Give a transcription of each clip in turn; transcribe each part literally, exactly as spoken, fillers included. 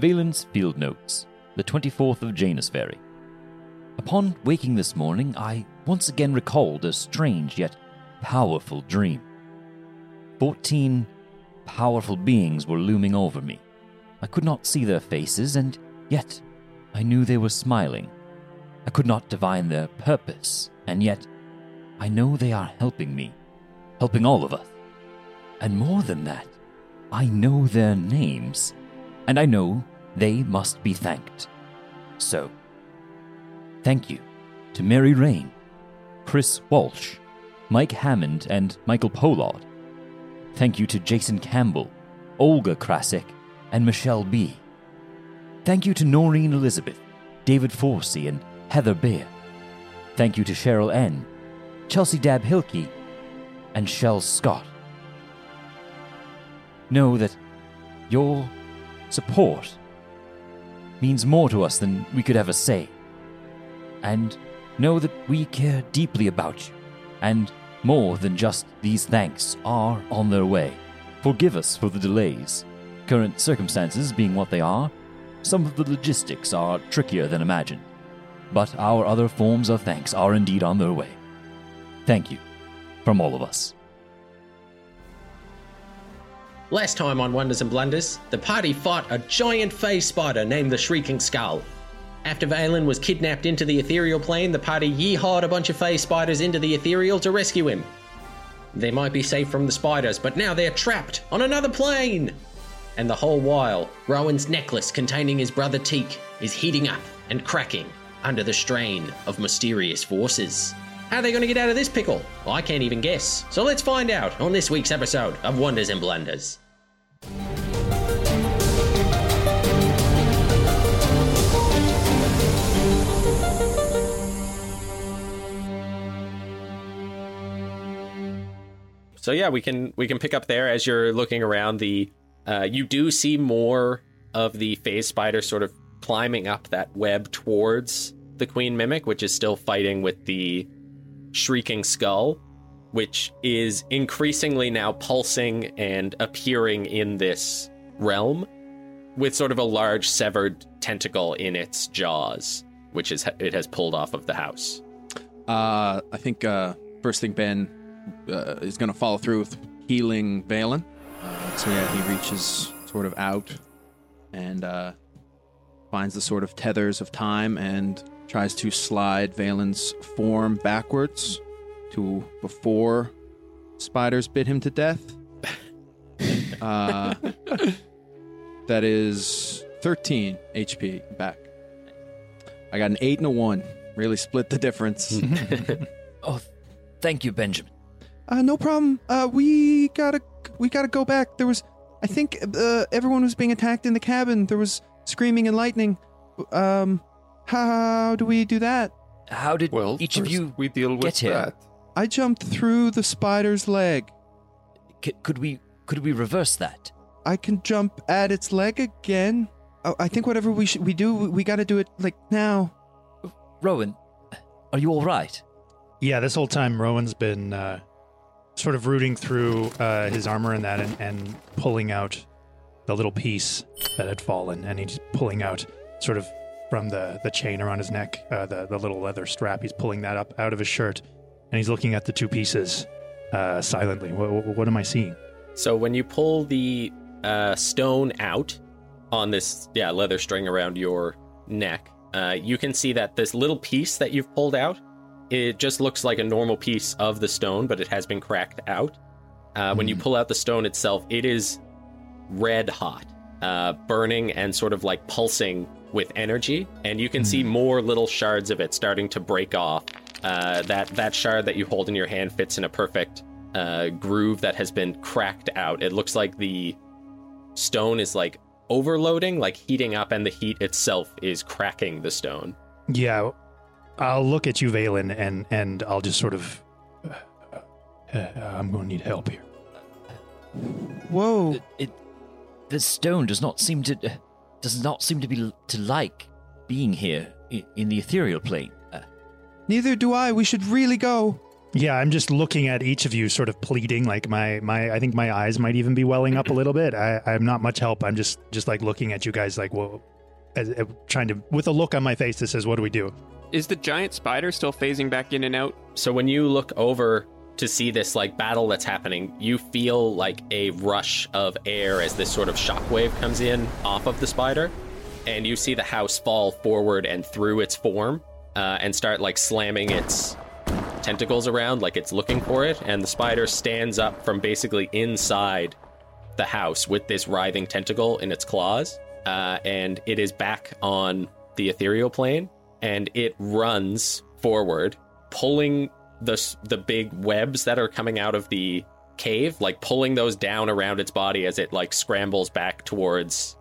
Valence Field Notes, the twenty-fourth of Janusvary. Upon waking this morning, I once again recalled a strange yet powerful dream. Fourteen powerful beings were looming over me. I could not see their faces, and yet I knew they were smiling. I could not divine their purpose, and yet I know they are helping me, helping all of us. And more than that, I know their names, and I know they must be thanked. So, thank you to Mary Rain, Chris Walsh, Mike Hammond, and Michael Pollard. Thank you to Jason Campbell, Olga Krasik, and Michelle B. Thank you to Noreen Elizabeth, David Forsey, and Heather Beer. Thank you to Cheryl N., Chelsea Dab-Hilkey, and Shell Scott. Know that your support means more to us than we could ever say. And know that we care deeply about you, and more than just these thanks are on their way. Forgive us for the delays. Current circumstances being what they are, some of the logistics are trickier than imagined. But our other forms of thanks are indeed on their way. Thank you, from all of us. Last time on Wonders and Blunders, the party fought a giant phase spider named the Shrieking Skull. After Valen was kidnapped into the ethereal plane, the party yeehawed a bunch of phase spiders into the ethereal to rescue him. They might be safe from the spiders, but now they're trapped on another plane! And the whole while, Rowan's necklace containing his brother Teak is heating up and cracking under the strain of mysterious forces. How are they going to get out of this pickle? Well, I can't even guess. So let's find out on this week's episode of Wonders and Blunders. So yeah, we can we can pick up there as you're looking around. The uh, you do see more of the phase spider sort of climbing up that web towards the Queen Mimic, which is still fighting with the Shrieking Skull, which is increasingly now pulsing and appearing in this realm with sort of a large severed tentacle in its jaws, which is it has pulled off of the house. Uh, I think uh, first thing Ben uh, is going to follow through with healing Valen. Uh, so yeah, he reaches sort of out and uh, finds the sort of tethers of time and tries to slide Valen's form backwards to before spiders bit him to death. uh, that is thirteen H P back. I got an eight and a one. Really split the difference. Oh, thank you, Benjamin. Uh, no problem. Uh, we gotta, we gotta go back. There was, I think, uh, everyone was being attacked in the cabin. There was screaming and lightning. Um, how do we do that? How did well, each of you we deal with get here? That. I jumped through the spider's leg. C- could we could we reverse that? I can jump at its leg again. Oh, I think whatever we sh- we do, we, we got to do it like now. Rowan, are you all right? Yeah, this whole time Rowan's been uh, sort of rooting through uh, his armor and that, and, and pulling out the little piece that had fallen, and he's pulling out sort of from the, the chain around his neck, uh, the, the little leather strap. He's pulling that up out of his shirt, and he's looking at the two pieces uh, silently. What, what am I seeing? So when you pull the uh, stone out on this yeah leather string around your neck, uh, you can see that this little piece that you've pulled out, it just looks like a normal piece of the stone, but it has been cracked out. Uh, mm. When you pull out the stone itself, it is red hot, uh, burning and sort of like pulsing with energy, and you can mm. see more little shards of it starting to break off. Uh, that that shard that you hold in your hand fits in a perfect uh, groove that has been cracked out. It looks like the stone is like overloading, like heating up, and the heat itself is cracking the stone. Yeah, I'll look at you, Valen, and and I'll just sort of uh, uh, I'm going to need help here. Whoa! It, it the stone does not seem to. Uh... does not seem to be to like being here in the ethereal plane. Uh, Neither do I. We should really go. Yeah, I'm just looking at each of you, sort of pleading. Like my, my, I think my eyes might even be welling up a little bit. I, I'm not much help. I'm just, just like looking at you guys, like, whoa, as, as, trying to, with a look on my face that says, "What do we do?" Is the giant spider still phasing back in and out? So when you look over to see this like battle that's happening, you feel like a rush of air as this sort of shockwave comes in off of the spider, and you see the house fall forward and through its form, uh, and start like slamming its tentacles around like it's looking for it, and the spider stands up from basically inside the house with this writhing tentacle in its claws, uh, and it is back on the ethereal plane, and it runs forward, pulling the the big webs that are coming out of the cave, like pulling those down around its body as it like scrambles back towards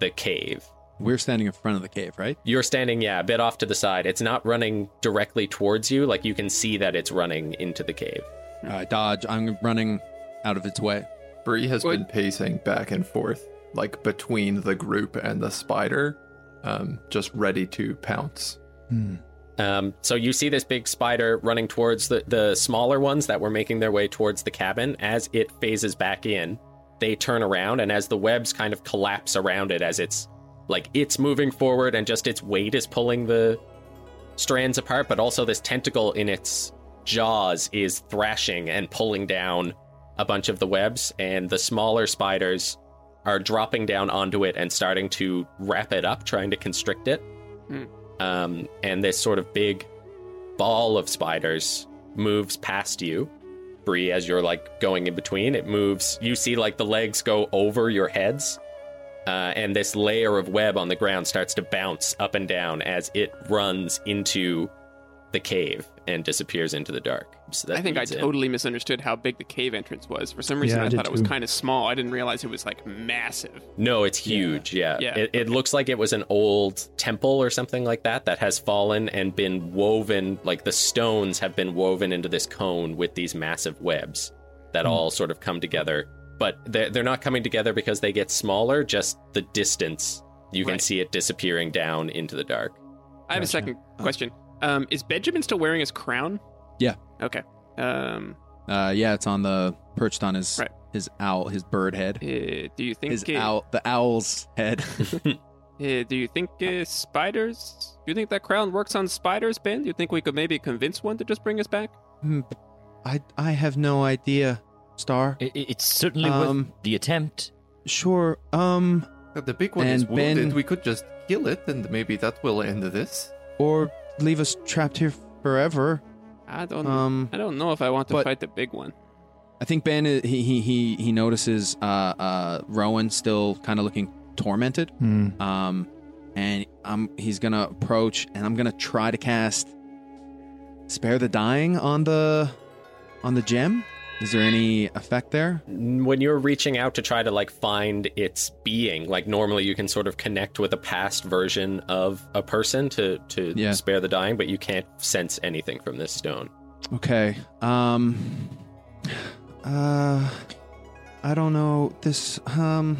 the cave. We're standing in front of the cave, right? You're standing, yeah, a bit off to the side. It's not running directly towards you. Like, you can see that it's running into the cave. Uh, dodge, I'm running out of its way. Bree has what? been pacing back and forth, like, between the group and the spider, um, just ready to pounce. Hmm. Um, so you see this big spider running towards the, the smaller ones that were making their way towards the cabin. As it phases back in, they turn around, and as the webs kind of collapse around it as it's Like, it's moving forward, and just its weight is pulling the strands apart, but also this tentacle in its jaws is thrashing and pulling down a bunch of the webs, and the smaller spiders are dropping down onto it and starting to wrap it up, trying to constrict it. Mm. Um, and this sort of big ball of spiders moves past you, Bree, as you're, like, going in between. It moves. You see, like, the legs go over your heads. Uh, and this layer of web on the ground starts to bounce up and down as it runs into the cave and disappears into the dark. So that I think I totally in. misunderstood how big the cave entrance was. For some reason, yeah, I, I thought too. it was kind of small. I didn't realize it was, like, massive. No, it's huge, yeah. yeah. yeah. It, it looks like it was an old temple or something like that that has fallen and been woven, like, the stones have been woven into this cone with these massive webs that mm. all sort of come together. But they're not coming together because they get smaller, just the distance. You can right. see it disappearing down into the dark. I have gotcha. a second question. Um, is Benjamin still wearing his crown? Yeah. Okay. Um, uh, yeah, it's on the perched on his right. his owl, his bird head. Uh, do you think... His it, owl, the owl's head. uh, do you think uh, spiders... Do you think that crown works on spiders, Ben? Do you think we could maybe convince one to just bring us back? I, I have no idea. Star, it, it's certainly um, worth the attempt. Sure. Um, the big one is wounded. Ben, we could just kill it, and maybe that will end this, or leave us trapped here forever. I don't. Um, I don't know if I want to fight the big one. I think Ben he he he, he notices uh, uh, Rowan still kind of looking tormented. Mm. Um, and I'm he's gonna approach, and I'm gonna try to cast Spare the Dying on the on the gem. Is there any effect there? When you're reaching out to try to, like, find its being, like, normally you can sort of connect with a past version of a person to, to yeah. spare the dying, but you can't sense anything from this stone. Okay. Um, uh, I don't know. This, um,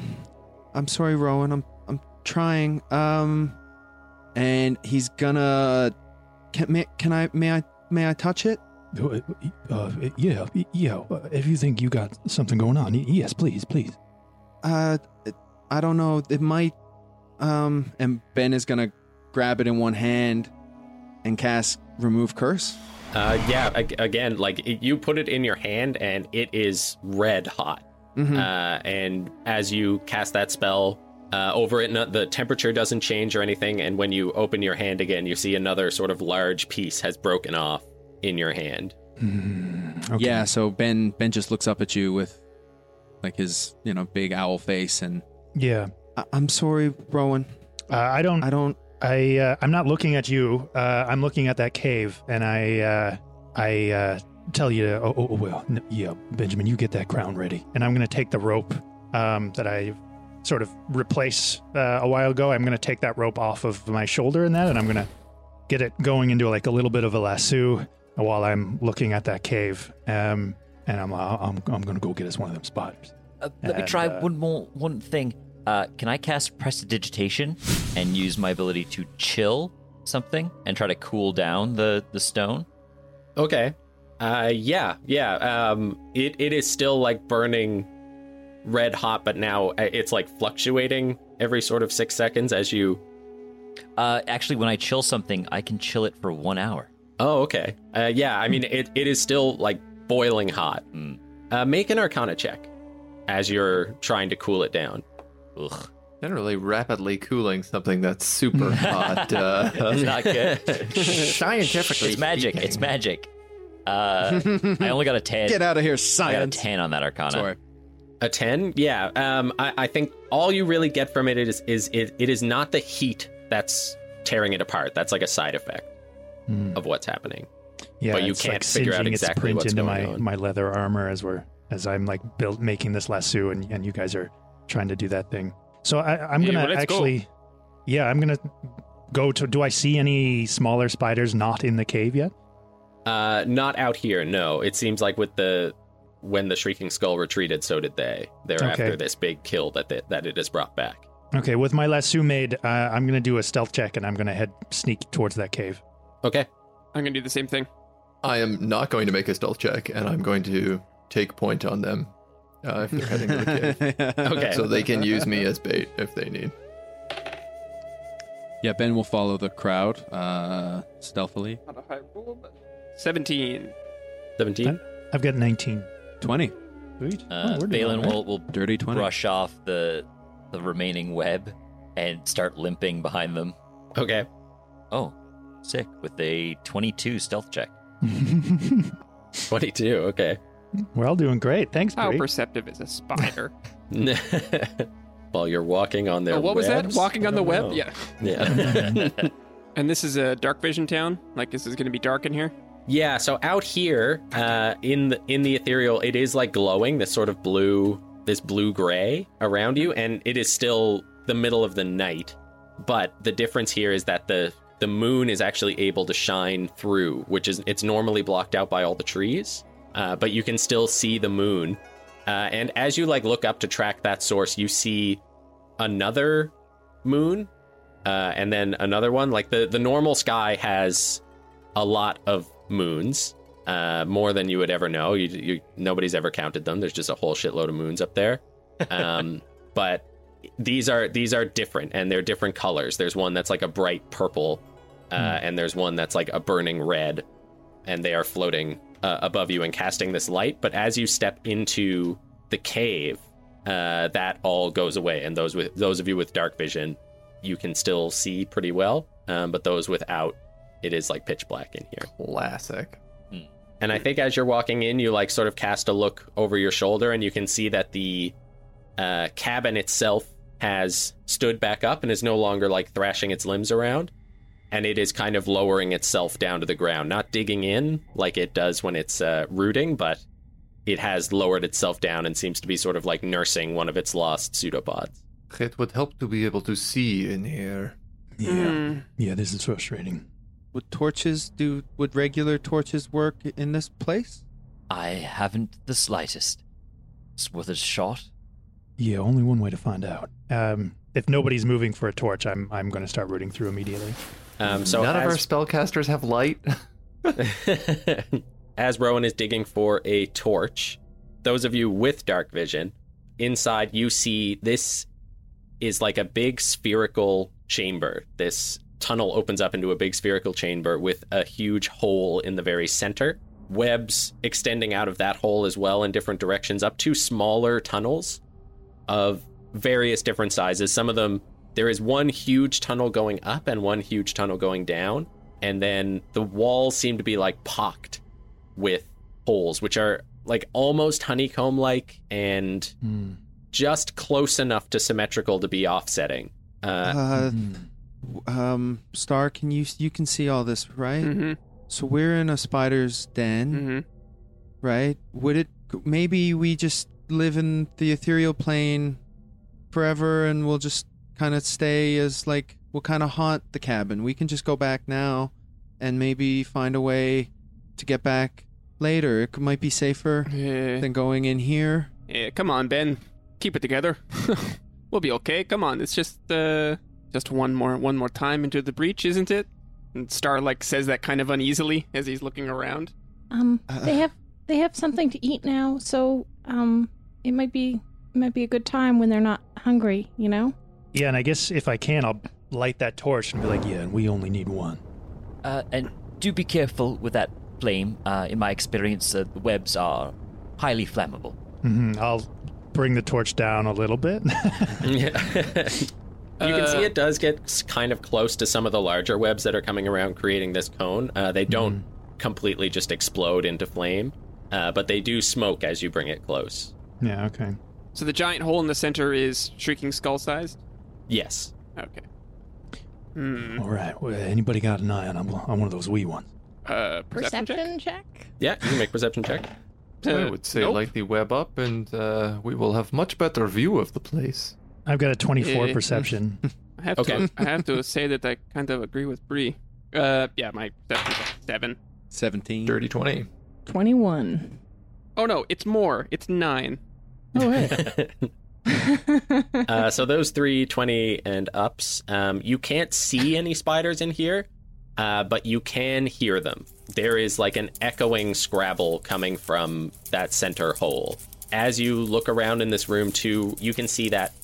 I'm sorry, Rowan. I'm, I'm trying. Um, and he's gonna, can, may, can I, may I, may I touch it? Uh, yeah, yeah. If you think you got something going on, yes, please, please. Uh, I don't know. It might. Um, and Ben is gonna grab it in one hand and cast Remove Curse. Uh, yeah. Again, like you put it in your hand, and it is red hot. Mm-hmm. Uh, and as you cast that spell uh, over it, no, the temperature doesn't change or anything. And when you open your hand again, you see another sort of large piece has broken off in your hand. Mm, okay. Yeah, so Ben Ben just looks up at you with, like, his, you know, big owl face, and yeah. I- I'm sorry, Rowan. Uh, I don't. I don't. I uh, I'm not looking at you. Uh, I'm looking at that cave, and I uh, I uh, tell you. To, oh, oh well. No, yeah, Benjamin, you get that crown ready, and I'm going to take the rope um, that I sort of replaced uh, a while ago. I'm going to take that rope off of my shoulder and that, and I'm going to get it going into like a little bit of a lasso. While I'm looking at that cave, um, and I'm uh, I'm I'm gonna go get us one of them spiders. Uh, let and, me try uh, one more one thing. Uh, can I cast Prestidigitation and use my ability to chill something and try to cool down the, the stone? Okay. Uh, yeah, yeah. Um, it, it is still like burning red hot, but now it's like fluctuating every sort of six seconds as you. Uh, actually, when I chill something, I can chill it for one hour. Oh, okay. Uh, yeah, I mean, it, it is still like boiling hot. Mm. Uh, make an Arcana check as you're trying to cool it down. Ugh. Generally, rapidly cooling something that's super hot. Uh, it's not good. Scientifically, it's magic. Speaking. It's magic. Uh, I only got a ten. Get out of here, science. I got a ten on that Arcana. Sorry. A ten? Yeah. Um, I, I think all you really get from it is is it, it is not the heat that's tearing it apart. That's like a side effect mm. of what's happening. Yeah, but you can't like figure out exactly its print what's into going my, on. My leather armor as we're as I'm like built making this lasso, and, and you guys are trying to do that thing. So I, I'm yeah, gonna actually, cool. yeah, I'm gonna go to. Do I see any smaller spiders not in the cave yet? Uh, not out here. No, it seems like with the when the Shrieking Skull retreated, so did they. They're okay. after this big kill that they, that it has brought back. Okay, with my lasso made, uh, I'm gonna do a stealth check, and I'm gonna head sneak towards that cave. Okay, I'm gonna do the same thing. I am not going to make a stealth check, and I'm going to take point on them. Uh, if they're heading to the cave. Okay. So they can use me as bait if they need. Yeah, Ben will follow the crowd uh, stealthily. seventeen. seventeen? I've got nineteen. twenty. Sweet. Uh, oh, Balin right? will, will Dirty twenty. Brush off the the remaining web and start limping behind them. Okay. Oh, sick. With a twenty-two stealth check. twenty-two, okay. We're all doing great. Thanks, Bree. How perceptive is a spider? While you're walking on their web. Oh, what webs? was that? Walking on the web? Know. Yeah. Yeah. And this is a dark vision town? Like, is this going to be dark in here? Yeah, so out here, uh, in the in the ethereal, it is, like, glowing, this sort of blue, this blue-gray around you, and it is still the middle of the night. But the difference here is that the, the moon is actually able to shine through, which is, it's normally blocked out by all the trees. Uh, but you can still see the moon. Uh, and as you like look up to track that source, you see another moon uh, and then another one. Like the, the normal sky has a lot of moons, uh, more than you would ever know. You, you, nobody's ever counted them. There's just a whole shitload of moons up there. Um, but these are these are different, and they're different colors. There's one that's like a bright purple uh, mm. and there's one that's like a burning red, and they are floating Uh, above you and casting this light. But as you step into the cave, uh, that all goes away. And those with those of you with dark vision, you can still see pretty well. Um, but those without, it is like pitch black in here. Classic. Mm. And I think as you're walking in, you like sort of cast a look over your shoulder, and you can see that the uh, cabin itself has stood back up and is no longer like thrashing its limbs around. And it is kind of lowering itself down to the ground, not digging in like it does when it's uh, rooting, but it has lowered itself down and seems to be sort of like nursing one of its lost pseudopods. It would help to be able to see in here. Yeah, mm. yeah, this is frustrating. Would torches do? Would regular torches work in this place? I haven't the slightest. It's worth a shot. Yeah, only one way to find out. Um, if nobody's moving for a torch, I'm I'm going to start rooting through immediately. Um, so None as, of our spellcasters have light. As Rowan is digging for a torch, those of you with dark vision, inside you see this is like a big spherical chamber. This tunnel opens up into a big spherical chamber with a huge hole in the very center. Webs extending out of that hole as well in different directions, up to smaller tunnels of various different sizes. Some of them... There is one huge tunnel going up and one huge tunnel going down, and then the walls seem to be like pocked with holes, which are like almost honeycomb-like and mm. just close enough to symmetrical to be offsetting. Uh, uh, um, Star, can you you can see all this, right? Mm-hmm. So we're in a spider's den, mm-hmm. right? Would it maybe we just live in the ethereal plane forever, and we'll just kind of stay as like we'll kind of haunt the cabin. We can just go back now and maybe find a way to get back later. It might be safer yeah. than going in here. Yeah, come on, Ben, keep it together. We'll be okay. Come on, it's just uh just one more one more time into the breach, isn't it? And Star like says that kind of uneasily as he's looking around. Um, uh, they have they have something to eat now, so um, it might be it might be a good time when they're not hungry, you know. Yeah, and I guess if I can, I'll light that torch and be like, yeah, and we only need one. Uh, and do be careful with that flame. Uh, in my experience, uh, the webs are highly flammable. Mm-hmm. I'll bring the torch down a little bit. Yeah. You can uh, see it does get kind of close to some of the larger webs that are coming around creating this cone. Uh, they don't mm. completely just explode into flame, uh, but they do smoke as you bring it close. Yeah, okay. So the giant hole in the center is Shrieking Skull sized? Yes. Okay. Mm. All right. Well, anybody got an eye on, on one of those wee ones? Uh, perception, perception check? check? Yeah, you can make perception check. I would say nope. Light the web up, and uh, we will have much better view of the place. I've got a twenty-four uh, perception. I have, okay. to, I have to say that I kind of agree with Bree. Uh, yeah, my perception is seven. seventeen. Dirty twenty. twenty-one. Oh, no, it's more. It's nine. Oh, hey. uh, so those three, twenty and ups, um, you can't see any spiders in here, uh, but you can hear them. There is like an echoing scrabble coming from that center hole. As you look around in this room, too, you can see that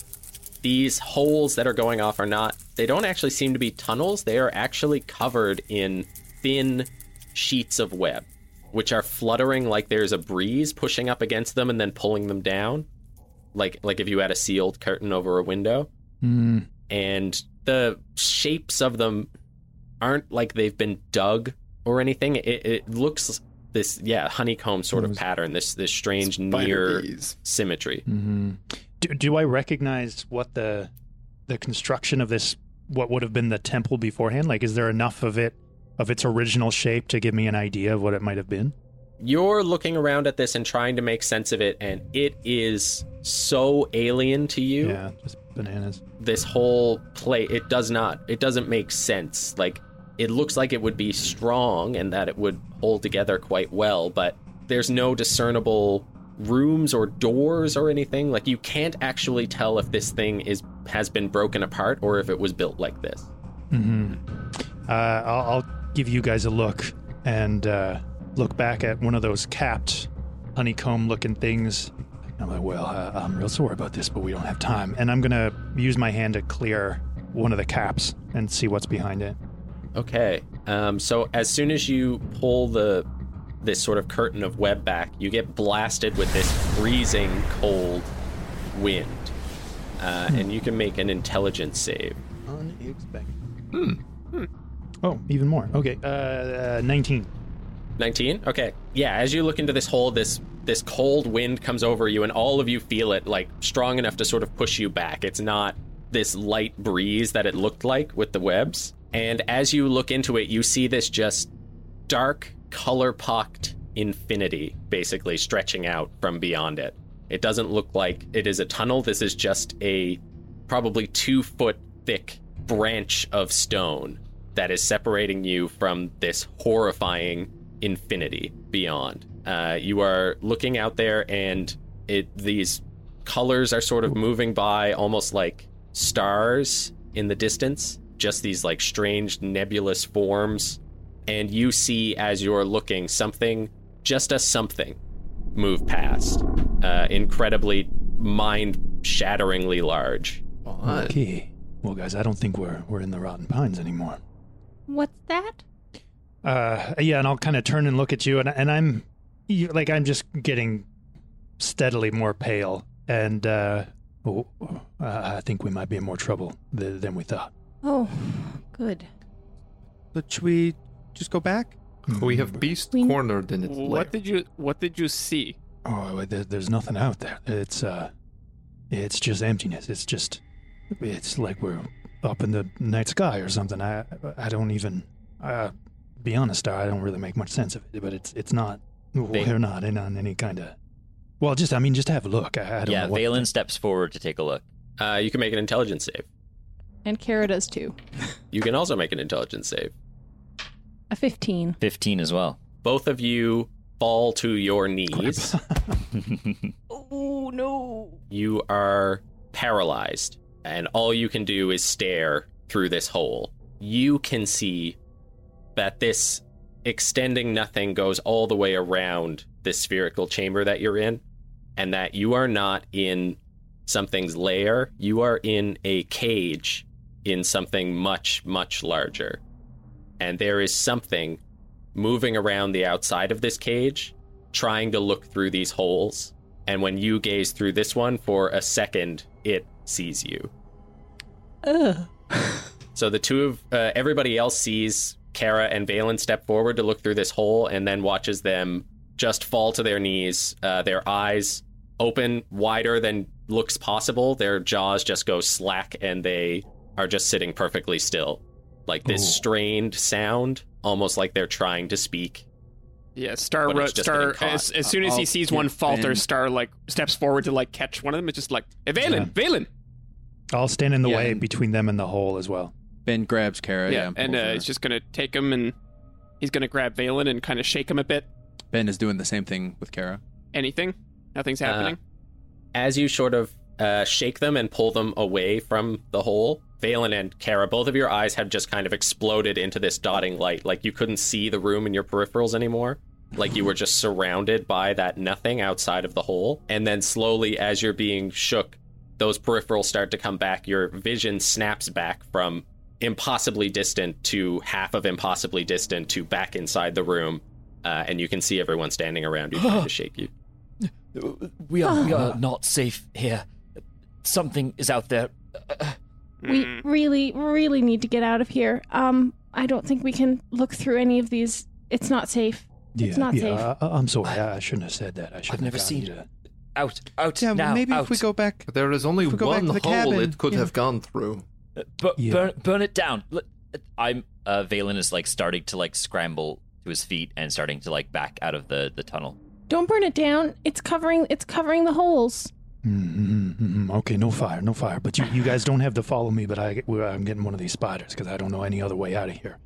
these holes that are going off are not, they don't actually seem to be tunnels. They are actually covered in thin sheets of web, which are fluttering like there's a breeze pushing up against them and then pulling them down. Like like if you had a sealed curtain over a window. Mm. And the shapes of them aren't like they've been dug or anything. It, it looks this, yeah, honeycomb sort of pattern, this this strange near bees. Symmetry. Mm-hmm. Do, do I recognize what the the construction of this, what would have been the temple beforehand? Like, is there enough of it, of its original shape to give me an idea of what it might have been? You're looking around at this and trying to make sense of it, and it is so alien to you. Yeah, just bananas. This whole play, it does not, it doesn't make sense. Like, it looks like it would be strong and that it would hold together quite well, but there's no discernible rooms or doors or anything. Like, you can't actually tell if this thing is has been broken apart or if it was built like this. Mm-hmm. Uh, I'll, I'll give you guys a look and uh, look back at one of those capped honeycomb-looking things. I'm like, well, uh, I'm real sorry about this, but we don't have time. And I'm going to use my hand to clear one of the caps and see what's behind it. Okay. Um, so as soon as you pull the this sort of curtain of web back, you get blasted with this freezing cold wind. Uh, hmm. And you can make an intelligence save. Unexpected. Hmm. hmm. Oh, even more. Okay. Uh, uh, nineteen. nineteen? Okay. Yeah, as you look into this hole, this this cold wind comes over you, and all of you feel it, like, strong enough to sort of push you back. It's not this light breeze that it looked like with the webs. And as you look into it, you see this just dark, color-pocked infinity, basically, stretching out from beyond it. It doesn't look like it is a tunnel. This is just a probably two-foot-thick branch of stone that is separating you from this horrifying infinity beyond. Uh, you are looking out there, and it these colors are sort of moving by, almost like stars in the distance, just these like strange nebulous forms. And you see, as you're looking, something, just a something, move past. Uh, incredibly, mind-shatteringly large. Okay. Well, guys, I don't think we're we're in the Rotten Pines anymore. What's that? Uh, yeah, and I'll kind of turn and look at you, and and I'm, you, like, I'm just getting steadily more pale, and uh, oh, uh, I think we might be in more trouble th- than we thought. Oh, good. But should we just go back? We have beast we... cornered in its lair. What did you What did you see? Oh, there, there's nothing out there. It's uh, it's just emptiness. It's just, it's like we're up in the night sky or something. I I don't even. Uh, be honest, I don't really make much sense of it. But it's it's not. They... We're not in on any kind of. Well, just I mean, just have a look. I, I don't yeah, know. Yeah, Valen steps forward to take a look. Uh, you can make an intelligence save. And Kara does too. You can also make an intelligence save. A fifteen. fifteen as well. Both of you fall to your knees. Oh, no. You are paralyzed, and all you can do is stare through this hole. You can see that this extending nothing goes all the way around this spherical chamber that you're in, and that you are not in something's lair. You are in a cage in something much, much larger. And there is something moving around the outside of this cage, trying to look through these holes. And when you gaze through this one for a second, it sees you. Ugh. So the two of uh, everybody else sees Kara and Valen step forward to look through this hole, and then watches them just fall to their knees, uh, their eyes open wider than looks possible. Their jaws just go slack, and they are just sitting perfectly still. Like this Ooh. strained sound, almost like they're trying to speak. Yeah, Star, ro- Star as, as soon as he sees I'll one falter, in. Star like steps forward to like catch one of them. It's just like, hey, Valen, yeah. Valen! I'll stand in the yeah. way between them and the hole as well. Ben grabs Kara. Yeah, yeah and uh, he's just going to take him, and he's going to grab Valen and kind of shake him a bit. Ben is doing the same thing with Kara. Anything? Nothing's happening? Uh, as you sort of uh, shake them and pull them away from the hole, Valen and Kara, both of your eyes have just kind of exploded into this dotting light. Like you couldn't see the room in your peripherals anymore. Like you were just surrounded by that nothing outside of the hole. And then slowly, as you're being shook, those peripherals start to come back. Your vision snaps back from impossibly distant to half of impossibly distant to back inside the room. Uh, and you can see everyone standing around you trying to shake you. We are, we are not safe here. Something is out there. We really, really need to get out of here. Um, I don't think we can look through any of these. It's not safe. Yeah, it's not yeah, safe. I, I'm sorry. I, I shouldn't have said that. I I've never seen it. Out, out, yeah, now, maybe out. If we go back... There is only one hole cabin, it could yeah. have gone through. Uh, bu- yeah. burn, burn it down. I'm, uh, Valen is, like, starting to, like, scramble to his feet and starting to, like, back out of the, the tunnel. Don't burn it down. It's covering, it's covering the holes. Mm-hmm, mm-hmm. Okay, no fire, no fire. But you, you guys don't have to follow me, but I, I'm getting one of these spiders because I don't know any other way out of here.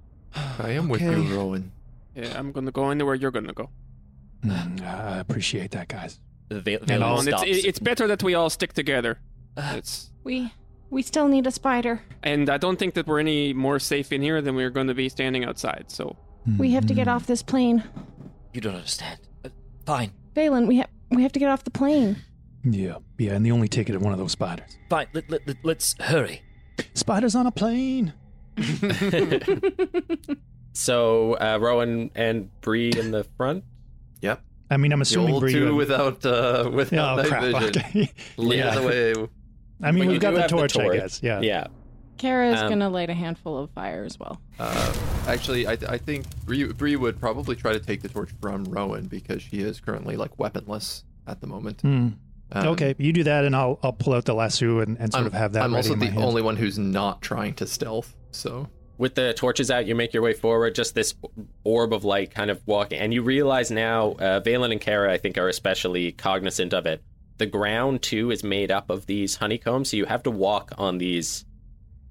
I am okay. with you, Rowan. Yeah, I'm going to go anywhere you're going to go. Mm, I appreciate that, guys. The veil, veil and all and stops. It's, it's better that we all stick together. Uh, it's... We we still need a spider. And I don't think that we're any more safe in here than we're going to be standing outside, so... Mm-hmm. We have to get off this plane. You don't understand. Uh, fine. Valen, we, ha- we have to get off the plane. Yeah, yeah, and the only ticket of one of those spiders. Fine, let, let, let, let's hurry. Spiders on a plane! So, uh, Rowan and Bree in the front? Yep. I mean, I'm assuming Bree... two without, uh, without oh, night crap. vision. Okay. Lead yeah. the way. I mean, but we've got the torch, the torch, I guess. Yeah. Yeah. Kara's um, going to light a handful of fire as well. Uh, actually, I, th- I think Bree, Bree would probably try to take the torch from Rowan because she is currently, like, weaponless at the moment. Hmm. Um, okay, you do that, and I'll I'll pull out the lasso and, and sort I'm, of have that I'm ready also in my the hands. Only one who's not trying to stealth, so... With the torches out, you make your way forward, just this orb of light kind of walking. And you realize now, uh, Valen and Kara, I think, are especially cognizant of it. The ground, too, is made up of these honeycombs, so you have to walk on these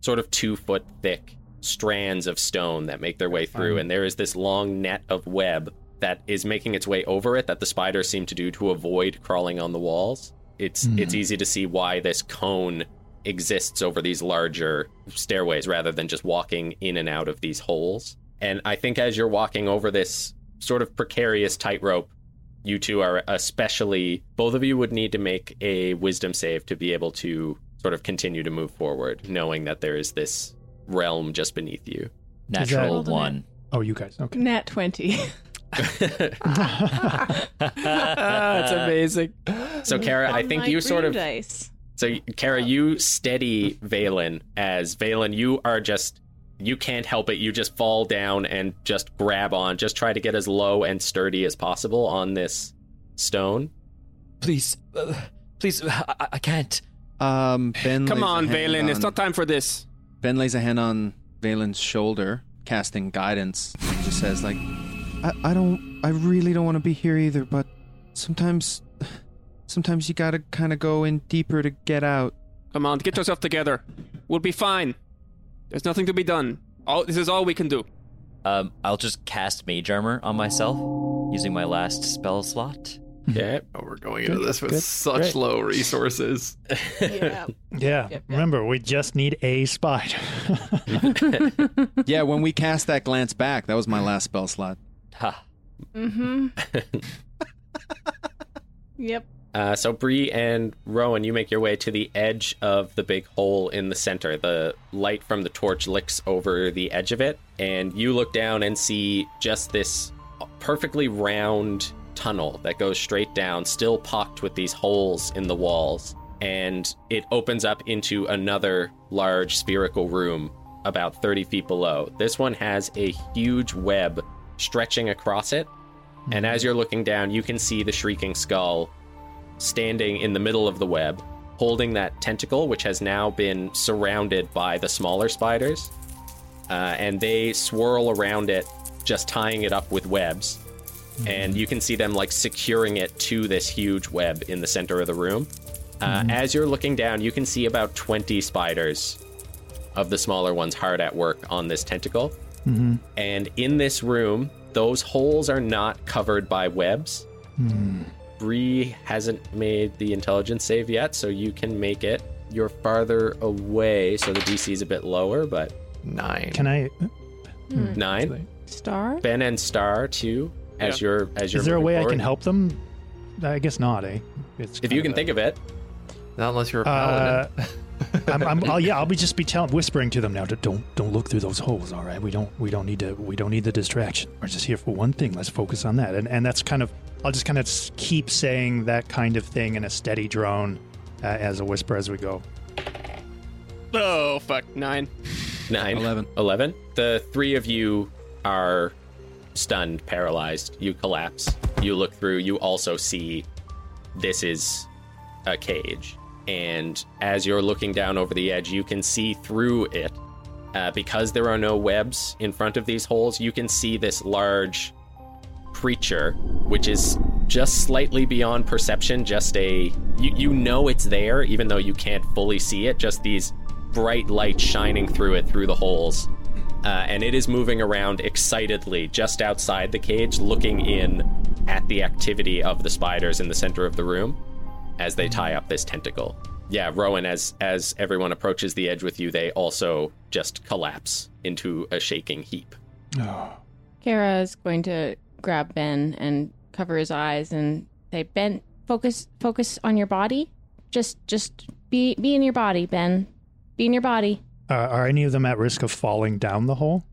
sort of two-foot-thick strands of stone that make their way through. Um, and there is this long net of web that is making its way over it that the spiders seem to do to avoid crawling on the walls. It's mm-hmm. it's easy to see why this cone exists over these larger stairways rather than just walking in and out of these holes. And I think as you're walking over this sort of precarious tightrope, you two are especially, both of you would need to make a wisdom save to be able to sort of continue to move forward, knowing that there is this realm just beneath you. Natural one. Oh, you guys. Okay. Nat twenty. ah, that's amazing. So Kara, I think you sort of dice. So Kara, you steady Valen as Valen, you are just you can't help it. You just fall down and just grab on. Just try to get as low and sturdy as possible on this stone. Please, uh, please, I, I can't. Um, Ben, come on, Valen. On, it's not time for this. Ben lays a hand on Valen's shoulder, casting guidance. He just says like. I, I don't, I really don't want to be here either, but sometimes, sometimes you gotta kind of go in deeper to get out. Come on, get yourself together. We'll be fine. There's nothing to be done. All, this is all we can do. Um, I'll just cast Mage Armor on myself, using my last spell slot. Yeah. Oh, we're going into good, this with good, such great. Low resources. Yeah. Yeah. Yep, remember, we just need a spider. Yeah, when we cast that glance back, that was my last spell slot. Ha. Mm-hmm. Yep. Uh, so Bree and Rowan, you make your way to the edge of the big hole in the center. The light from the torch licks over the edge of it, and you look down and see just this perfectly round tunnel that goes straight down, still pocked with these holes in the walls, and it opens up into another large spherical room about thirty feet below. This one has a huge web stretching across it, mm-hmm. and as you're looking down, you can see the Shrieking Skull standing in the middle of the web, holding that tentacle, which has now been surrounded by the smaller spiders, uh, and they swirl around it, just tying it up with webs, mm-hmm. and you can see them like securing it to this huge web in the center of the room. Uh, mm-hmm. As you're looking down, you can see about twenty spiders of the smaller ones hard at work on this tentacle, mm-hmm. and in this room, those holes are not covered by webs. Mm-hmm. Bree hasn't made the intelligence save yet, so you can make it. You're farther away, so the D C is a bit lower, but... Nine. Can I... Hmm. Nine. Star? Ben and Star, too, yeah. as you're as you're. Is there a way forward. I can help them? I guess not, eh? It's if you can a... think of it. Not unless you're a paladin. Uh, I'm, I'm, I'll, yeah, I'll be just be telling, whispering to them now to don't don't look through those holes, all right? We don't we don't need to we don't need the distraction. We're just here for one thing. Let's focus on that. And and that's kind of... I'll just kind of keep saying that kind of thing in a steady drone uh, as a whisper as we go. Oh, fuck. Nine. Nine. Eleven. Eleven. The three of you are stunned, paralyzed. You collapse. You look through. You also see this is a cage. And as you're looking down over the edge, you can see through it. Uh, because there are no webs in front of these holes, you can see this large... creature, which is just slightly beyond perception, just a you, you know it's there even though you can't fully see it, just these bright lights shining through it through the holes, uh, and it is moving around excitedly just outside the cage, looking in at the activity of the spiders in the center of the room as they tie up this tentacle. Yeah, Rowan, as as everyone approaches the edge with you, they also just collapse into a shaking heap. Oh. Kara is going to grab Ben and cover his eyes and say, Ben, focus focus on your body. Just just be be in your body, Ben. Be in your body. Uh, are any of them at risk of falling down the hole?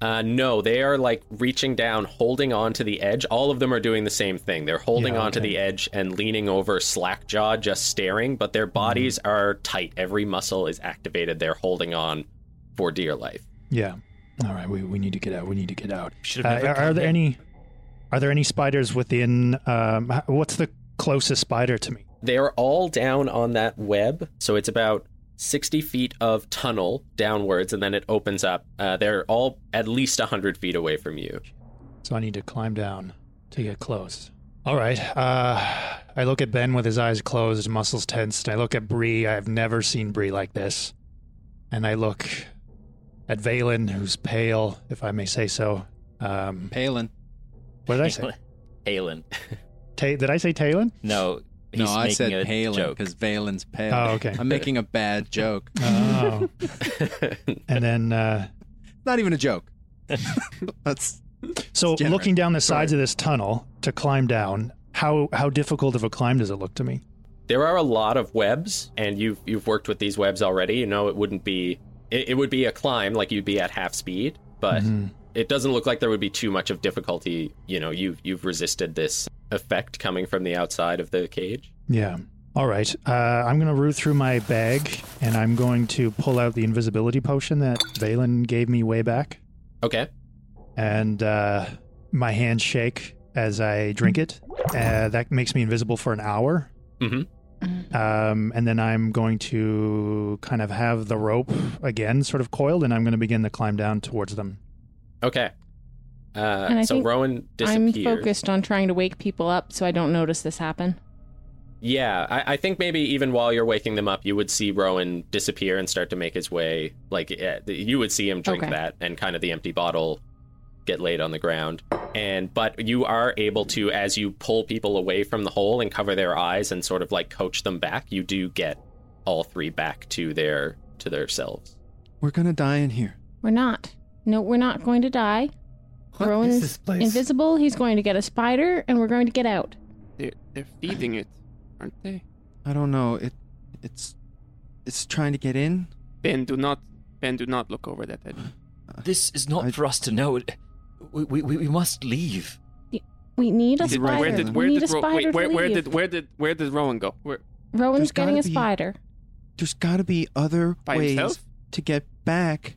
Uh, no, they are like reaching down, holding on to the edge. All of them are doing the same thing. They're holding yeah, okay. onto the edge and leaning over slack jaw, just staring, but their bodies mm. are tight. Every muscle is activated. They're holding on for dear life. Yeah. All right, we, we need to get out. We need to get out. Uh, are are there any... Are there any spiders within, um, what's the closest spider to me? They're all down on that web. So it's about sixty feet of tunnel downwards, and then it opens up. Uh, they're all at least one hundred feet away from you. So I need to climb down to get close. All right. Uh, I look at Ben with his eyes closed, muscles tensed. I look at Bree. I've never seen Bree like this. And I look at Valen, who's pale, if I may say so. Um, Palin. What did I say? Palin. Ta- did I say Talon? No. He's no, I said Palin because Valen's pale. Oh, okay. I'm making a bad joke. Oh. And then... Uh, not even a joke. That's So generous. Looking down the sides Sorry. of this tunnel to climb down, how how difficult of a climb does it look to me? There are a lot of webs, and you've, you've worked with these webs already. You know, it wouldn't be... It, it would be a climb, like you'd be at half speed, but... Mm-hmm. It doesn't look like there would be too much of difficulty. You know, you've, you've resisted this effect coming from the outside of the cage. Yeah. All right. Uh, I'm going to root through my bag, and I'm going to pull out the invisibility potion that Valen gave me way back. Okay. And uh, my hands shake as I drink it. Uh, that makes me invisible for an hour. Mm-hmm. Um, and then I'm going to kind of have the rope again sort of coiled, and I'm going to begin to climb down towards them. Okay. Uh, so Rowan disappears. I'm focused on trying to wake people up so I don't notice this happen. Yeah, I, I think maybe even while you're waking them up, you would see Rowan disappear and start to make his way. Like, you would see him drink okay. that and kind of the empty bottle get laid on the ground. And but you are able to, as you pull people away from the hole and cover their eyes and sort of like coach them back, you do get all three back to their to their selves. We're going to die in here. We're not. No, we're not going to die. Rowan is, is invisible. He's going to get a spider, and we're going to get out. They're, they're feeding it, aren't they? I don't know. It, it's, it's trying to get in. Ben, do not, Ben, do not look over that edge. This is not I, for us to know. We, we, we must leave. We need a spider. Where did, where we need did, a spider wait, where, to where, leave. Where did, where did, where did Rowan go? Where? Rowan's getting a be, spider. There's got to be other By ways himself? to get back.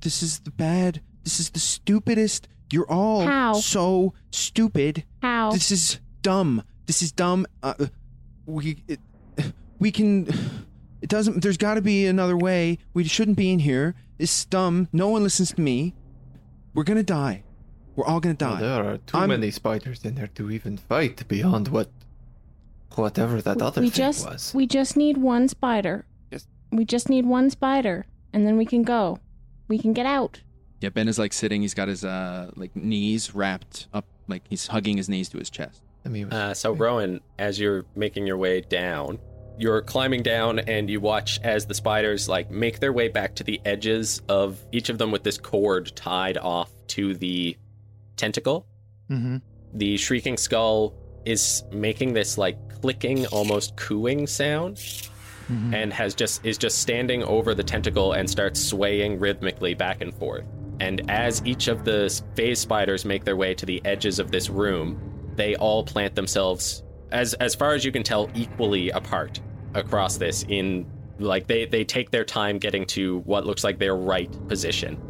This is the bad. This is the stupidest. You're all How? so stupid. How? This is dumb. This is dumb. Uh, we it, we can. It doesn't. There's got to be another way. We shouldn't be in here. It's dumb. No one listens to me. We're gonna die. We're all gonna die. Well, there are too I'm, many spiders in there to even fight beyond what, whatever that we, other we thing just, was. We just need one spider. Yes. We just need one spider, and then we can go. We can get out. Yeah, Ben is like sitting. He's got his uh like knees wrapped up, like he's hugging his knees to his chest. I mean, uh, so Rowan, as you're making your way down, you're climbing down, and you watch as the spiders like make their way back to the edges of each of them with this cord tied off to the tentacle. Mm-hmm. The Shrieking Skull is making this like clicking, almost cooing sound. Mm-hmm. And has just is just standing over the tentacle and starts swaying rhythmically back and forth. And as each of the phase spiders make their way to the edges of this room, they all plant themselves, as as far as you can tell, equally apart across this. In like they they take their time getting to what looks like their right position,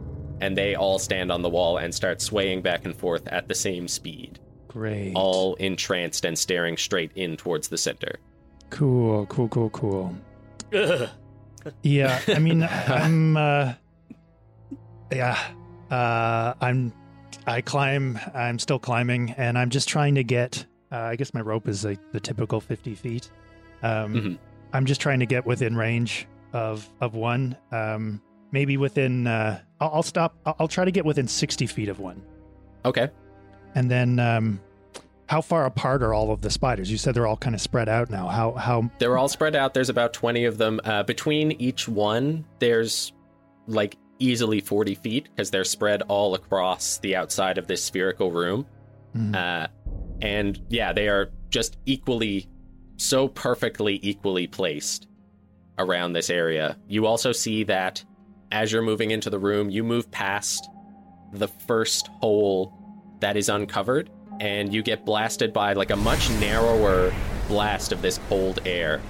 and they all stand on the wall and start swaying back and forth at the same speed. Great. All entranced and staring straight in towards the center. Cool, cool, cool, cool. Ugh. Yeah, I mean, I'm, uh, yeah, uh, I'm, I climb, I'm still climbing, and I'm just trying to get, uh, I guess my rope is like the typical fifty feet. Um, mm-hmm. I'm just trying to get within range of, of one, um, maybe within, uh, I'll, I'll stop, I'll, I'll try to get within sixty feet of one. Okay. And then, um, how far apart are all of the spiders? You said they're all kind of spread out now. How how they're all spread out. There's about twenty of them. Uh, between each one, there's like easily forty feet because they're spread all across the outside of this spherical room. Mm-hmm. Uh, and yeah, they are just equally, so perfectly equally placed around this area. You also see that as you're moving into the room, you move past the first hole that is uncovered. And you get blasted by like a much narrower blast of this cold air.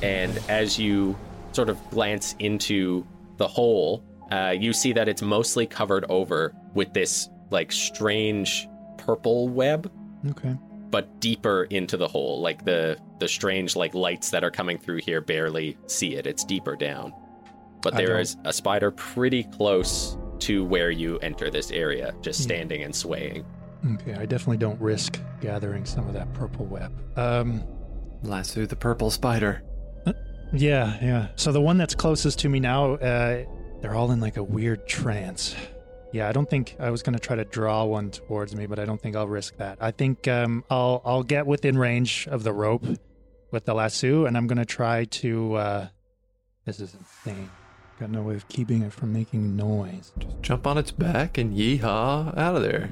And as you sort of glance into the hole, uh, you see that it's mostly covered over with this like strange purple web. Okay. But deeper into the hole, like the, the strange like lights that are coming through here barely see it. It's deeper down. But there is a spider pretty close to where you enter this area, just standing and swaying. Okay, I definitely don't risk gathering some of that purple web. Um, Lasso the purple spider. Uh, yeah, yeah. So the one that's closest to me now, uh, they're all in like a weird trance. Yeah, I don't think I was going to try to draw one towards me, but I don't think I'll risk that. I think um, I'll I'll get within range of the rope with the lasso, and I'm going to try to... Uh, this is insane. Got no way of keeping it from making noise. Just jump on its back and yeehaw out of there.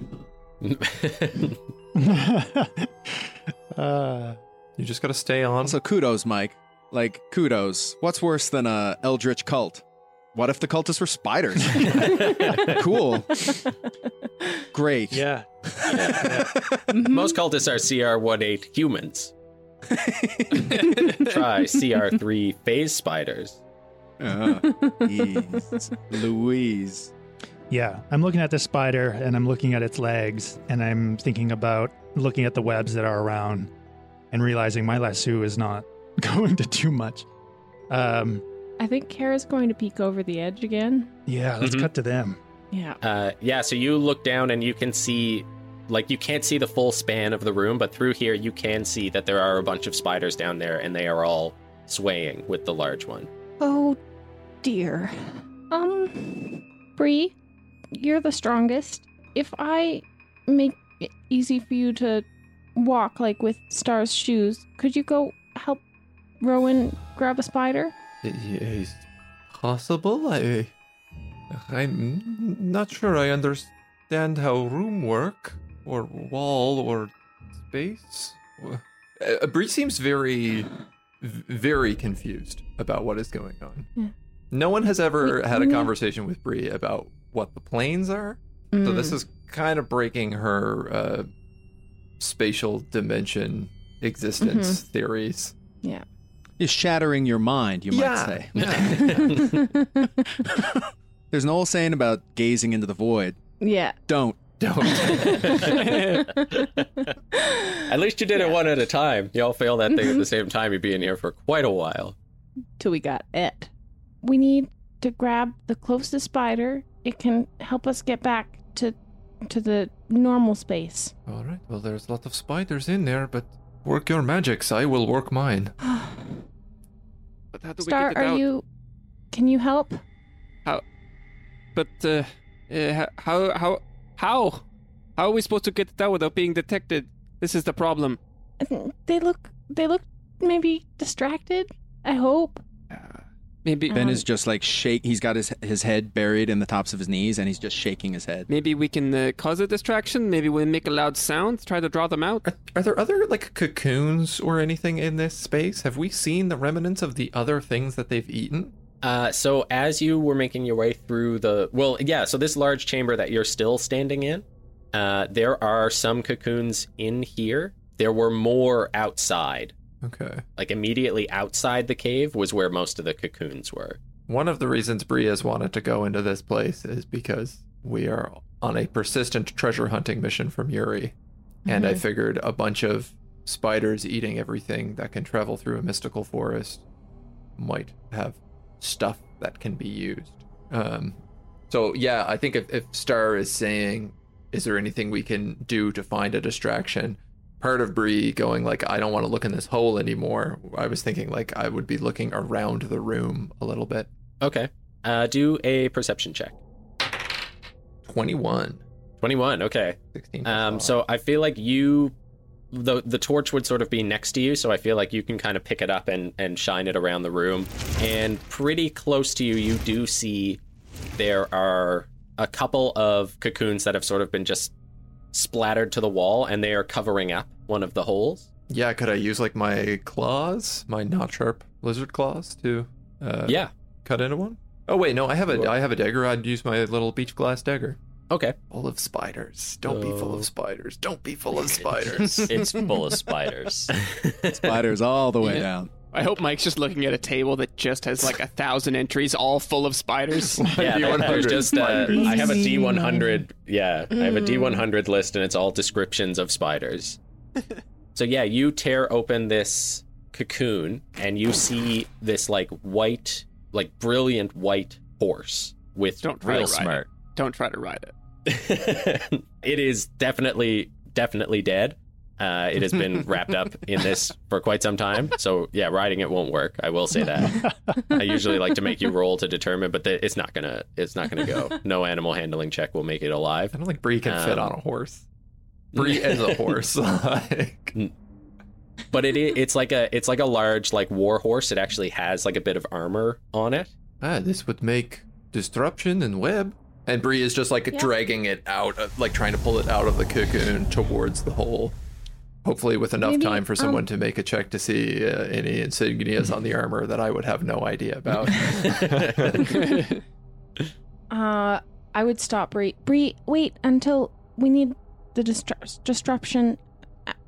uh, you just gotta stay on. So kudos, Mike. Like, kudos. What's worse than a eldritch cult? What if the cultists were spiders? Cool. Great. Yeah. yeah, yeah. Mm-hmm. Most cultists are C R eighteen humans. Try C R three phase spiders. Uh, Louise. Yeah, I'm looking at this spider, and I'm looking at its legs, and I'm thinking about looking at the webs that are around and realizing my lasso is not going to do much. Um, I think Kara's going to peek over the edge again. Yeah, let's mm-hmm. cut to them. Yeah. Uh, yeah, so you look down, and you can see, like, you can't see the full span of the room, but through here you can see that there are a bunch of spiders down there, and they are all swaying with the large one. Oh, dear. Um, Bree? You're the strongest. If I make it easy for you to walk, like, with Star's shoes, could you go help Rowan grab a spider? It's possible. I, I'm not sure I understand understand how room work, or wall, or space. Uh, Bree seems very, very confused about what is going on. Yeah. No one has ever we, had a conversation with Bree about what the planes are, mm. so this is kind of breaking her uh, spatial dimension existence mm-hmm. theories. Yeah. Is shattering your mind, you yeah. might say. Yeah. There's an old saying about gazing into the void. Yeah. Don't. Don't. At least you did yeah. it one at a time. Y'all fail that thing mm-hmm. at the same time. You'd be in here for quite a while. Till we got it. We need to grab the closest spider. It can help us get back to to the normal space. All right. Well, there's a lot of spiders in there, but work your magics. I will work mine. But how do Star, we get it are out? You... Can you help? How? But, uh, uh... How... How... How? How are we supposed to get it out without being detected? This is the problem. They look... They look maybe distracted. I hope. Uh, maybe... Ben um, is just like shake... He's got his his head buried in the tops of his knees, and he's just shaking his head. Maybe we can uh, cause a distraction? Maybe we'll make a loud sound? Try to draw them out? Are, are there other, like, cocoons or anything in this space? Have we seen the remnants of the other things that they've eaten? Uh, so as you were making your way through the... Well, yeah, so this large chamber that you're still standing in, uh, there are some cocoons in here. There were more outside. Okay. Like, immediately outside the cave was where most of the cocoons were. One of the reasons Bree has wanted to go into this place is because we are on a persistent treasure-hunting mission from Yuri, mm-hmm. and I figured a bunch of spiders eating everything that can travel through a mystical forest might have... stuff that can be used. Um, so yeah, I think if, if Star is saying, is there anything we can do to find a distraction? Part of Bree going like, I don't want to look in this hole anymore. I was thinking like I would be looking around the room a little bit. Okay. Uh, do a perception check. twenty-one. twenty-one, okay. sixteen. Um, so I feel like you, the the torch would sort of be next to you, so I feel like you can kind of pick it up and, and shine it around the room. And pretty close to you, you do see there are a couple of cocoons that have sort of been just splattered to the wall, and they are covering up one of the holes. Yeah, could I use, like, my claws, my not-sharp lizard claws to uh, yeah. cut into one? Oh, wait, no, I have a I have a dagger. I'd use my little beach glass dagger. Okay. Full of spiders. Don't oh. be full of spiders. Don't be full of spiders. It's full of spiders. Spiders all the way yeah. down. I hope Mike's just looking at a table that just has like a thousand entries, all full of spiders. Yeah, there's just uh, I have a D one hundred. Yeah, I have a D one hundred list, and it's all descriptions of spiders. So yeah, you tear open this cocoon, and you see this like white, like brilliant white horse with Don't real smart. It. Don't try to ride it. It is definitely, definitely dead. Uh, it has been wrapped up in this for quite some time. So, yeah, riding it won't work. I will say that. I usually like to make you roll to determine, but the, it's not gonna, it's not gonna go. No animal handling check will make it alive. I don't think Bree can um, fit on a horse. Bree is a horse. like. But it, it's like a, it's like a large like war horse. It actually has like a bit of armor on it. Ah, this would make disruption and web. And Bree is just, like, yeah. dragging it out, of, like, trying to pull it out of the cocoon towards the hole. Hopefully with enough Maybe, time for um, someone to make a check to see uh, any insignias on the armor that I would have no idea about. uh, I would stop Bree. Bree, wait until we need the distru- disruption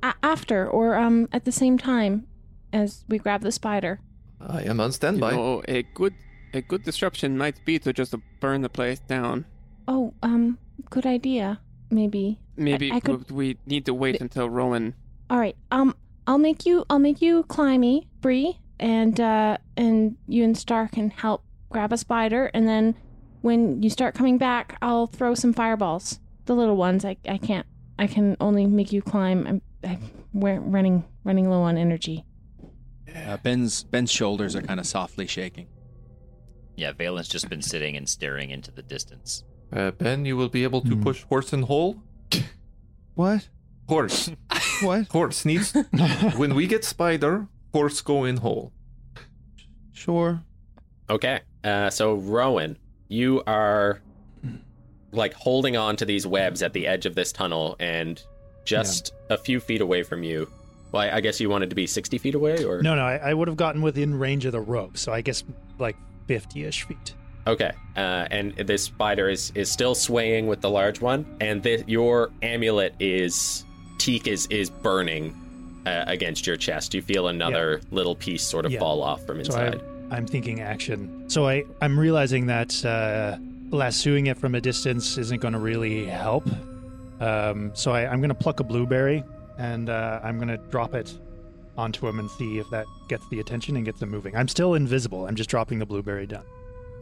a- after or um at the same time as we grab the spider. I am on standby. You know, a good... A good disruption might be to just burn the place down. Oh, um, good idea, maybe. Maybe I, I could... we need to wait until Rowan. All right, um, I'll make you, I'll make you climby, Bree, and uh, and you and Star can help grab a spider, and then when you start coming back, I'll throw some fireballs. The little ones, I, I can't, I can only make you climb. I'm, I'm running, running low on energy. Uh, Ben's Ben's shoulders are kind of softly shaking. Yeah, Valen's just been sitting and staring into the distance. Uh, Ben, you will be able to mm. push horse in hole? What? Horse. What? Horse needs... When we get spider, horse go in hole. Sure. Okay. Uh, so, Rowan, you are like holding on to these webs at the edge of this tunnel, and just yeah. a few feet away from you. Well, I, I guess you wanted to be sixty feet away, or no, no, I, I would have gotten within range of the rope, so I guess like fifty-ish feet. Okay, uh, and this spider is, is still swaying with the large one, and this, your amulet is teak is is burning uh, against your chest. You feel another yeah. little piece sort of yeah. fall off from inside. So I, I'm thinking action. So I I'm realizing that uh, lassoing it from a distance isn't going to really help. Um, so I, I'm going to pluck a blueberry, and uh, I'm going to drop it onto him and see if that gets the attention and gets them moving. I'm still invisible. I'm just dropping the blueberry down.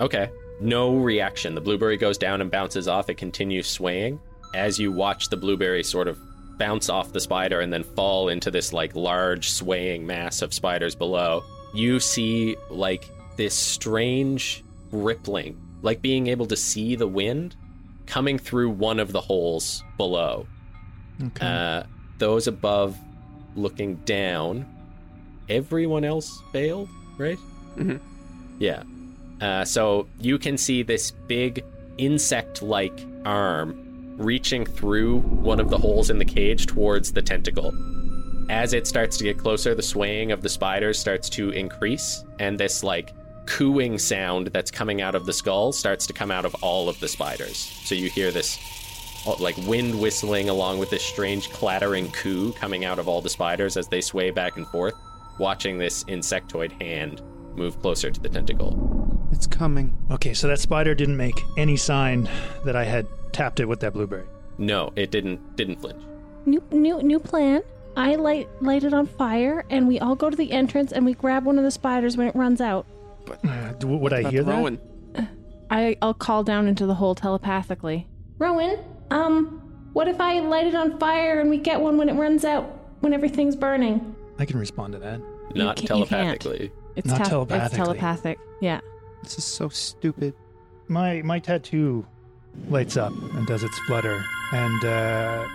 Okay. No reaction. The blueberry goes down and bounces off. It continues swaying. As you watch the blueberry sort of bounce off the spider and then fall into this like large swaying mass of spiders below, you see like this strange rippling, like being able to see the wind coming through one of the holes below. Okay. Uh, those above looking down. Everyone else failed, right? Mm-hmm. Yeah. Uh, so you can see this big insect-like arm reaching through one of the holes in the cage towards the tentacle. As it starts to get closer, the swaying of the spiders starts to increase, and this like cooing sound that's coming out of the skull starts to come out of all of the spiders. So you hear this like wind whistling along with this strange clattering coo coming out of all the spiders as they sway back and forth, watching this insectoid hand move closer to the tentacle. It's coming. Okay, so that spider didn't make any sign that I had tapped it with that blueberry. No, it didn't didn't flinch. New new new plan. I light light it on fire, and we all go to the entrance, and we grab one of the spiders when it runs out. But uh, do, would I hear Rowan? that? I I'll call down into the hole telepathically. Rowan, um, what if I light it on fire and we get one when it runs out, when everything's burning? I can respond to that. Not can, telepathically. It's not ta- telepathically. It's telepathic. Yeah. This is so stupid. My my tattoo lights up and does its flutter, and uh,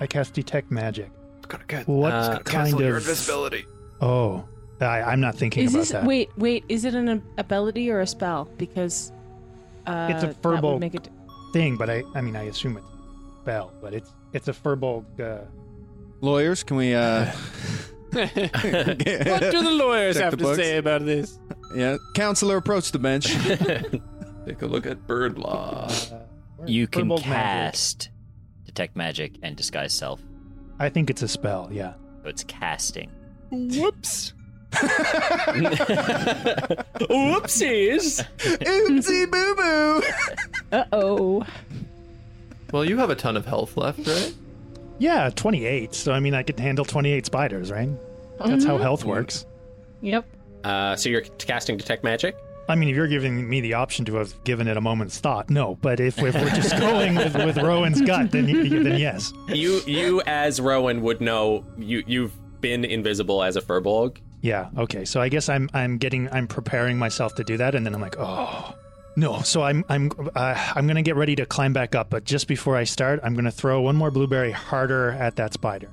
I cast Detect Magic. Get, what uh, kind of your invisibility? Oh, I, I'm not thinking is about this, that. Wait, wait. Is it an ability or a spell? Because uh, it's a furball it... thing, but I I mean I assume it's a spell, but it's it's a furball. Uh... Lawyers, can we? Uh... What do the lawyers Check have the to say about this? Yeah, counselor, approach the bench. Take a look at bird law. Uh, you can cast magic. Detect Magic and Disguise Self. I think it's a spell, yeah. But it's casting. Whoops. Whoopsies. Oopsie boo-boo. Uh-oh. Well, you have a ton of health left, right? Yeah, twenty-eight. So, I mean, I could handle twenty-eight spiders, right? Mm-hmm. That's how health works. Yep. Uh, so you're casting Detect Magic? I mean, if you're giving me the option to have given it a moment's thought, no. But if, if we're just going with, with Rowan's gut, then, you, then yes. You you as Rowan would know you, you've been invisible as a Furbolg. Yeah, okay. So I guess I'm I'm getting I'm preparing myself to do that, and then I'm like, oh no. So I'm I'm uh, I'm gonna get ready to climb back up, but just before I start, I'm gonna throw one more blueberry harder at that spider.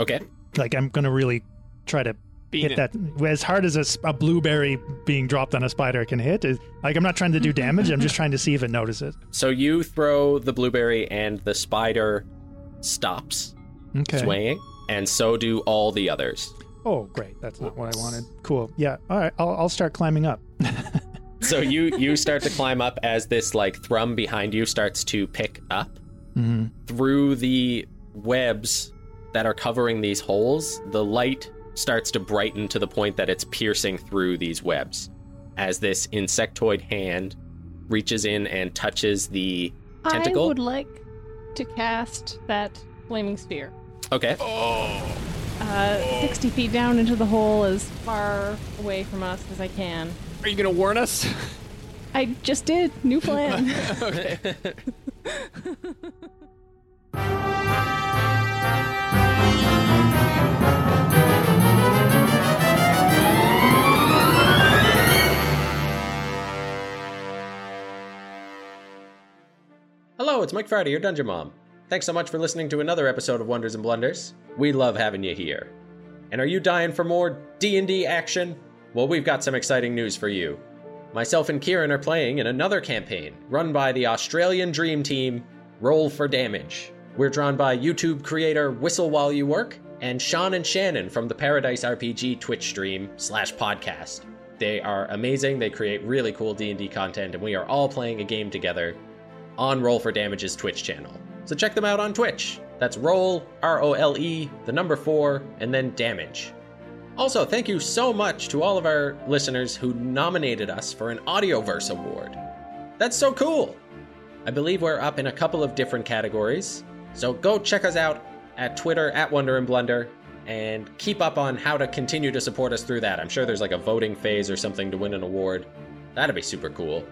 Okay. Like I'm gonna really try to hit it. That as hard as a, a blueberry being dropped on a spider can hit. Is, like, I'm not trying to do damage. I'm just trying to see if it notices. So you throw the blueberry and the spider stops okay. swaying, and so do all the others. Oh, great. That's not what I wanted. Cool. Yeah. All right. I'll, I'll start climbing up. So you, you start to climb up as this like thrum behind you starts to pick up mm-hmm. through the webs that are covering these holes. The light starts to brighten to the point that it's piercing through these webs as this insectoid hand reaches in and touches the tentacle. I would like to cast that flaming sphere. Okay. Oh. Uh, sixty feet down into the hole, as far away from us as I can. Are you going to warn us? I just did. New plan. Okay. Hello, it's Mike Friday, your Dungeon Mom. Thanks so much for listening to another episode of Wonders and Blunders. We love having you here. And are you dying for more D and D action? Well, we've got some exciting news for you. Myself and Kieran are playing in another campaign run by the Australian dream team, Roll for Damage. We're drawn by YouTube creator Whistle While You Work and Sean and Shannon from the Paradise R P G Twitch stream slash podcast. They are amazing. They create really cool D and D content, and we are all playing a game together on Roll for Damage's Twitch channel. So check them out on Twitch. That's Roll, R O L E, the number four, and then Damage. Also, thank you so much to all of our listeners who nominated us for an Audioverse award. That's so cool! I believe we're up in a couple of different categories, so go check us out at Twitter, at Wonder and Blunder, and keep up on how to continue to support us through that. I'm sure there's like a voting phase or something to win an award. That'd be super cool.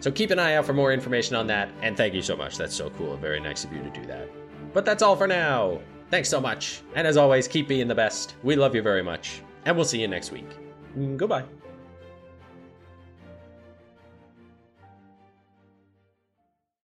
So keep an eye out for more information on that, and thank you so much. That's so cool and very nice of you to do that. But that's all for now. Thanks so much, and as always, keep being the best. We love you very much. And we'll see you next week. Goodbye.